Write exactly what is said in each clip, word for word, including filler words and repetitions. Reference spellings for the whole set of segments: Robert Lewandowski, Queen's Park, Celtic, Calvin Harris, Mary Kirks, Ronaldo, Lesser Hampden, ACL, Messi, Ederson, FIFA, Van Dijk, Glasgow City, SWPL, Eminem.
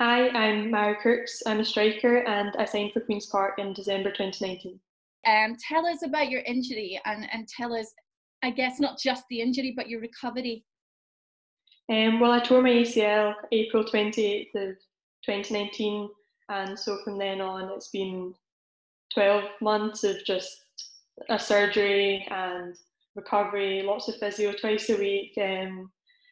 Hi, I'm Mary Kirks. I'm a striker and I signed for Queen's Park in December twenty nineteen. Um, tell us about your injury and, and tell us, I guess, not just the injury, but your recovery. Um, well, I tore my A C L April twenty-eighth of twenty nineteen, and so from then on it's been twelve months of just a surgery and recovery, lots of physio twice a week, um,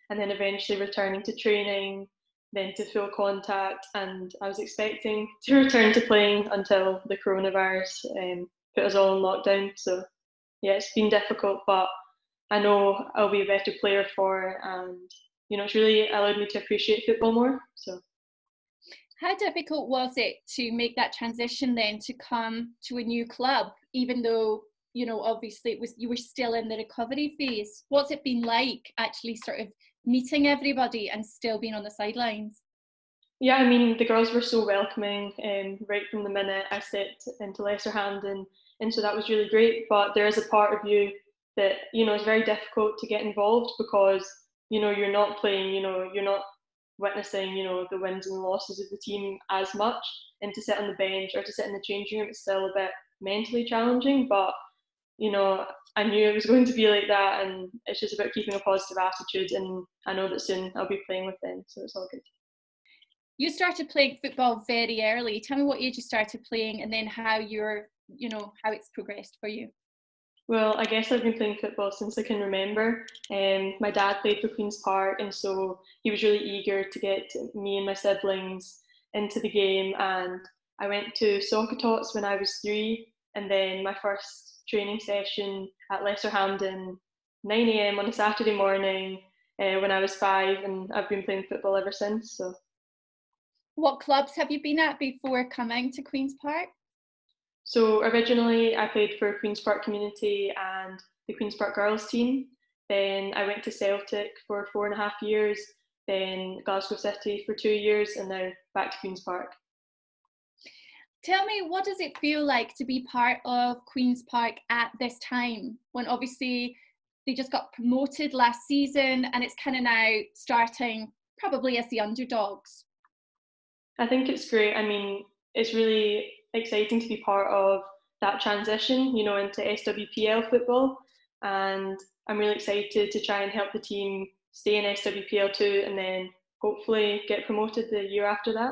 and then eventually returning to training, then to full contact, and I was expecting to return to playing until the coronavirus um, put us all in lockdown. So yeah, it's been difficult, but I know I'll be a better player for it, and you know, it's really allowed me to appreciate football more. So how difficult was it to make that transition then to come to a new club, even though, you know, obviously it was, you were still in the recovery phase? What's it been like actually sort of meeting everybody and still being on the sidelines? Yeah, I mean, the girls were so welcoming um, right from the minute I stepped into Lesser Hampden, and so that was really great. But there is a part of you that, you know, it's very difficult to get involved because, you know, you're not playing, you know, you're not witnessing, you know, the wins and losses of the team as much, and to sit on the bench or to sit in the changing room is still a bit mentally challenging. But you know, I knew it was going to be like that, and it's just about keeping a positive attitude, and I know that soon I'll be playing with them, so it's all good. You started playing football very early. Tell me what age you started playing and then how you're, you know, how it's progressed for you. Well, I guess I've been playing football since I can remember. Um, my dad played for Queen's Park, and so he was really eager to get me and my siblings into the game, and I went to soccer tots when I was three, and then my first training session at Lesser Hampden, nine a m on a Saturday morning uh, when I was five, and I've been playing football ever since. So, what clubs have you been at before coming to Queen's Park? So originally I played for Queen's Park Community and the Queen's Park girls team. Then I went to Celtic for four and a half years, then Glasgow City for two years, and now back to Queen's Park. Tell me, what does it feel like to be part of Queen's Park at this time, when obviously they just got promoted last season and it's kind of now starting probably as the underdogs? I think it's great. I mean, it's really exciting to be part of that transition, you know, into S W P L football, and I'm really excited to try and help the team stay in S W P L too, and then hopefully get promoted the year after that.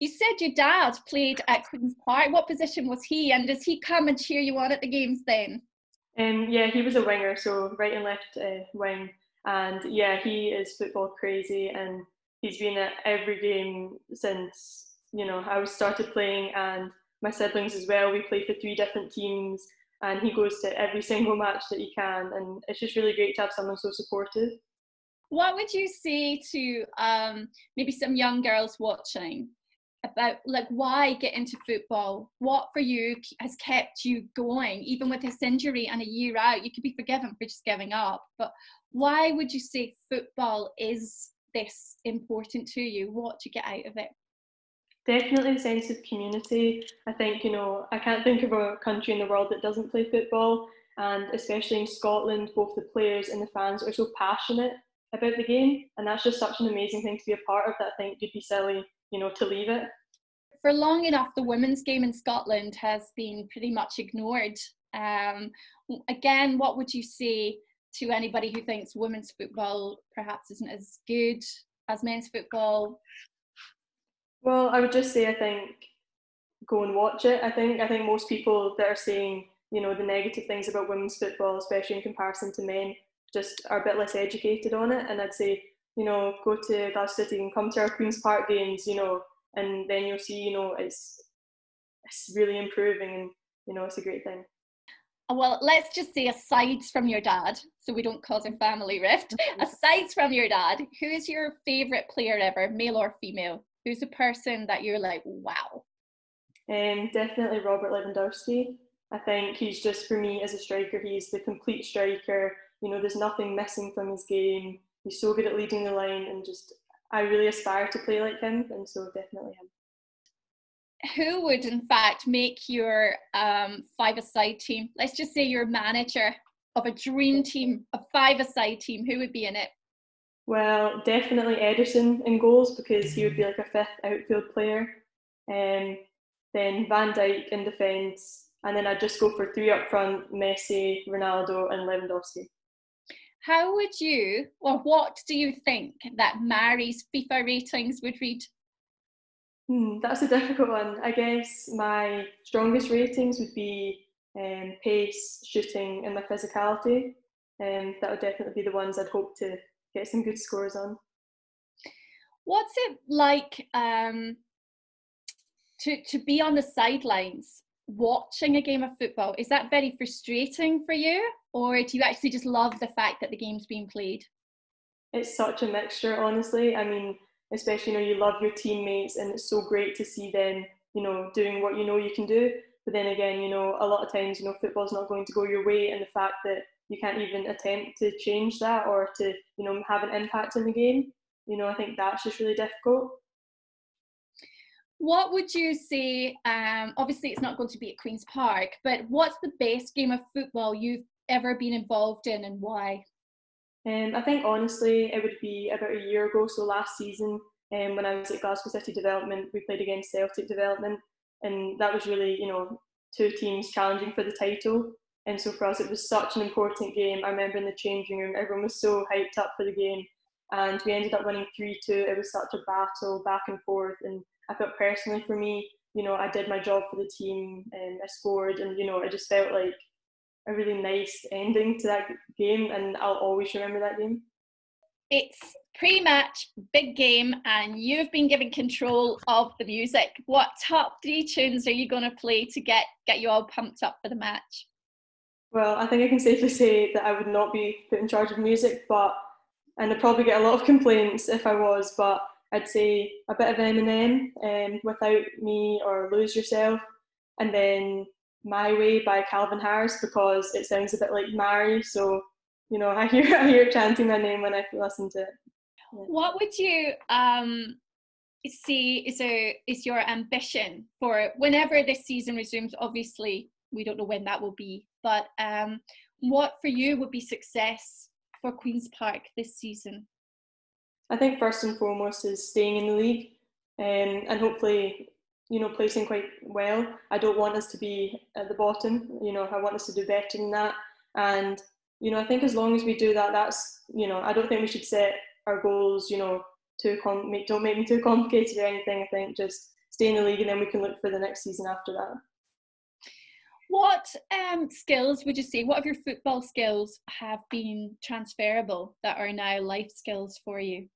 You said your dad played at Queen's Park. What position was he, and does he come and cheer you on at the games then? Um, yeah, he was a winger, so right and left uh, wing, and yeah, he is football crazy, and he's been at every game since, you know, I started playing, and my siblings as well. We play for three different teams, and he goes to every single match that he can, and it's just really great to have someone so supportive. What would you say to um, maybe some young girls watching about, like, why get into football? What for you has kept you going, even with this injury and a year out? You could be forgiven for just giving up, but why would you say football is this important to you? What do you get out of it? Definitely a sense of community. I think, you know, I can't think of a country in the world that doesn't play football, and especially in Scotland, both the players and the fans are so passionate about the game, and that's just such an amazing thing to be a part of that I think you'd be silly, you know, to leave it. For long enough, the women's game in Scotland has been pretty much ignored. Um, again, what would you say to anybody who thinks women's football perhaps isn't as good as men's football? Well, I would just say, I think, go and watch it. I think I think most people that are saying, you know, the negative things about women's football, especially in comparison to men, just are a bit less educated on it. And I'd say, you know, go to Glasgow City and come to our Queen's Park games, you know, and then you'll see, you know, it's it's really improving, and, you know, it's a great thing. Well, let's just say, aside from your dad, so we don't cause a family rift, aside from your dad, who's your favourite player ever, male or female? Who's the person that you're like, wow? Um, definitely Robert Lewandowski. I think he's just, for me as a striker, he's the complete striker. You know, there's nothing missing from his game. He's so good at leading the line, and just, I really aspire to play like him, and so definitely him. Who would, in fact, make your um, five-a-side team? Let's just say you're a manager of a dream team, a five-a-side team. Who would be in it? Well, definitely Ederson in goals, because he would be like a fifth outfield player. Um, then Van Dijk in defence. And then I'd just go for three up front: Messi, Ronaldo and Lewandowski. How would you, or what do you think that Mary's FIFA ratings would read? Hmm, that's a difficult one. I guess my strongest ratings would be um, pace, shooting and my physicality. Um, that would definitely be the ones I'd hope to get some good scores on. What's it like um, to, to be on the sidelines watching a game of football? Is that very frustrating for you, or do you actually just love the fact that the game's being played? It's such a mixture, honestly. I mean, especially, you know, you love your teammates and it's so great to see them, you know, doing what you know you can do. But then again, you know, a lot of times, you know, football's not going to go your way, and the fact that you can't even attempt to change that or to, you know, have an impact in the game, you know, I think that's just really difficult. What would you say, um, obviously it's not going to be at Queen's Park, but what's the best game of football you've ever been involved in, and why? Um, I think honestly it would be about a year ago, so last season, um, when I was at Glasgow City Development, we played against Celtic Development, and that was really, you know, two teams challenging for the title, and so for us it was such an important game. I remember in the changing room everyone was so hyped up for the game, and we ended up winning three two. It was such a battle back and forth, and I felt personally for me, you know, I did my job for the team and I scored, and, you know, I just felt like a really nice ending to that game, and I'll always remember that game. It's pre-match, big game, and you've been given control of the music. What top three tunes are you going to play to get, get you all pumped up for the match? Well, I think I can safely say that I would not be put in charge of music, but, and I'd probably get a lot of complaints if I was, but I'd say a bit of Eminem, um, Without Me or Lose Yourself, and then My Way by Calvin Harris, because it sounds a bit like Mary, so, you know, I hear I hear chanting my name when I listen to it. Yeah. What would you um, see is, a, is your ambition for whenever this season resumes? Obviously, we don't know when that will be, but um, what for you would be success for Queen's Park this season? I think first and foremost is staying in the league, um, and hopefully, you know, placing quite well. I don't want us to be at the bottom, you know, I want us to do better than that. And, you know, I think as long as we do that, that's, you know, I don't think we should set our goals, you know, too com- make, don't make them too complicated or anything. I think just stay in the league, and then we can look for the next season after that. What um, skills would you say, what of your football skills have been transferable that are now life skills for you?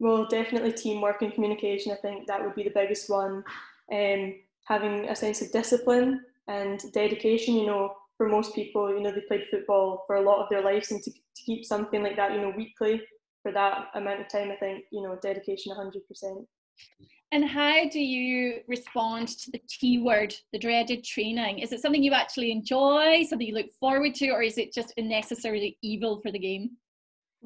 Well, definitely teamwork and communication. I think that would be the biggest one. Um, having a sense of discipline and dedication, you know, for most people, you know, they played football for a lot of their lives, and to, to keep something like that, you know, weekly for that amount of time, I think, you know, dedication one hundred percent. And how do you respond to the T word, the dreaded training? Is it something you actually enjoy, something you look forward to, or is it just unnecessarily evil for the game?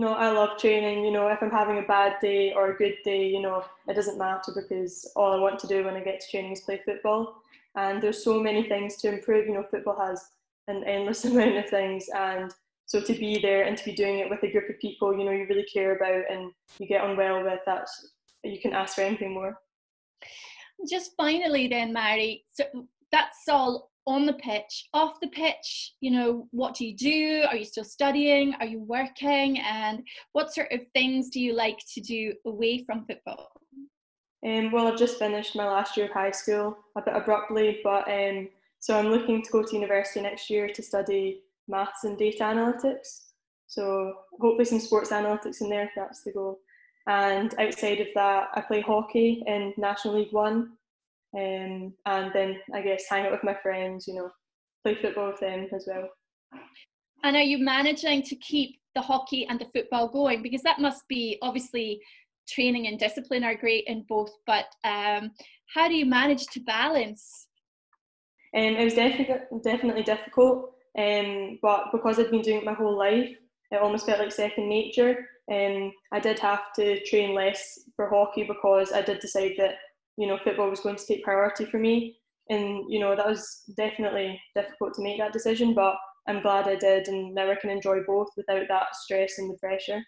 No, I love training. You know, if I'm having a bad day or a good day, you know, it doesn't matter, because all I want to do when I get to training is play football. And there's so many things to improve. You know, football has an endless amount of things. And so to be there and to be doing it with a group of people, you know, you really care about and you get on well with, that you can ask for anything more. Just finally then, Mary, so that's all on the pitch. Off the pitch, you know, what do you do? Are you still studying? Are you working? And what sort of things do you like to do away from football? Um, well, I've just finished my last year of high school, a bit abruptly, but um, so I'm looking to go to university next year to study maths and data analytics. So hopefully some sports analytics in there, if that's the goal. And outside of that, I play hockey in National League One. Um, and then I guess hang out with my friends, you know, play football with them as well. And are you managing to keep the hockey and the football going? Because that must be, obviously training and discipline are great in both, but um, how do you manage to balance? Um, it was defi- definitely difficult, um, but because I've been doing it my whole life, it almost felt like second nature. Um, I did have to train less for hockey because I did decide that, you know, football was going to take priority for me, and, you know, that was definitely difficult to make that decision, but I'm glad I did, and now I can enjoy both without that stress and the pressure.